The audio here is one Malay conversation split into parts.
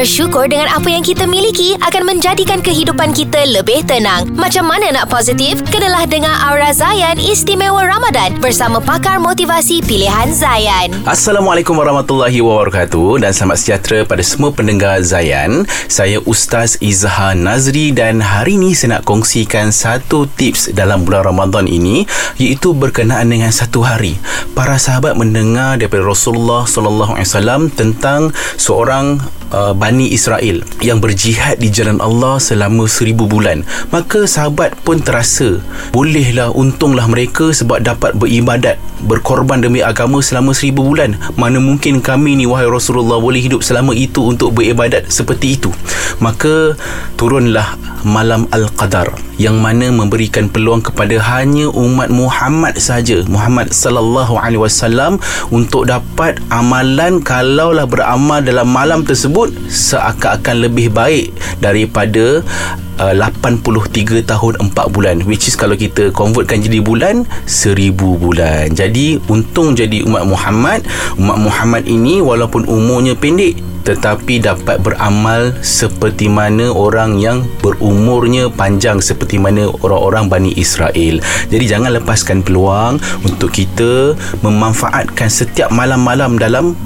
Bersyukur dengan apa yang kita miliki akan menjadikan kehidupan kita lebih tenang. Macam mana nak positif? Kenalah dengan Aura Zayan Istimewa Ramadan bersama pakar motivasi pilihan Zayan. Assalamualaikum warahmatullahi wabarakatuh dan selamat sejahtera pada semua pendengar Zayan. Saya Ustaz Izha Nazri dan hari ini saya nak kongsikan satu tips dalam bulan Ramadan ini, iaitu berkenaan dengan satu hari. Para sahabat mendengar daripada Rasulullah SAW tentang seorang Bani Israel yang berjihad di jalan Allah selama 1000 bulan. Maka sahabat pun terasa bolehlah, untunglah mereka sebab dapat beribadat, berkorban demi agama selama 1000 bulan. Mana mungkin kami ni wahai Rasulullah boleh hidup selama itu untuk beribadat seperti itu. Maka turunlah Malam Al-Qadar yang mana memberikan peluang kepada hanya umat Muhammad sahaja, Muhammad sallallahu alaihi wasallam, untuk dapat amalan. Kalaulah beramal dalam malam tersebut seakan-akan lebih baik daripada 83 tahun 4 bulan, which is kalau kita convertkan jadi bulan, 1000 bulan. Jadi untung jadi umat Muhammad ini walaupun umurnya pendek tetapi dapat beramal seperti mana orang yang berumurnya panjang, seperti mana orang-orang Bani Israel. Jadi jangan lepaskan peluang untuk kita memanfaatkan setiap malam-malam dalam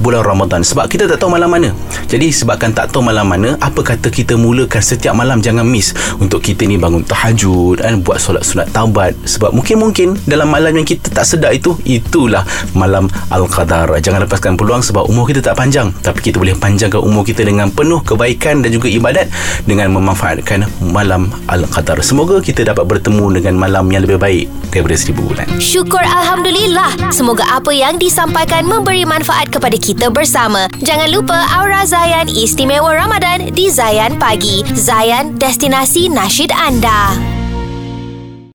bulan Ramadan, sebab kita tak tahu malam mana. Jadi sebabkan tak tahu malam mana, apa kata kita mulakan setiap malam. Jangan miss untuk kita ni bangun tahajud dan buat solat-solat taubat, sebab mungkin dalam malam yang kita tak sedar itu, itulah Malam Al-Qadar. Jangan lepaskan peluang sebab umur kita tak panjang, tapi kita boleh panjangkan umur kita dengan penuh kebaikan dan juga ibadat dengan memanfaatkan Malam Al-Qadar. Semoga kita dapat bertemu dengan malam yang lebih baik daripada 1000 bulan. Syukur Alhamdulillah. Semoga apa yang disampaikan memberi manfaat kepada kita bersama. Jangan lupa Aura Zayan Istimewa Ramadan di Zayan Pagi. Zayan, destinasi nasyid anda.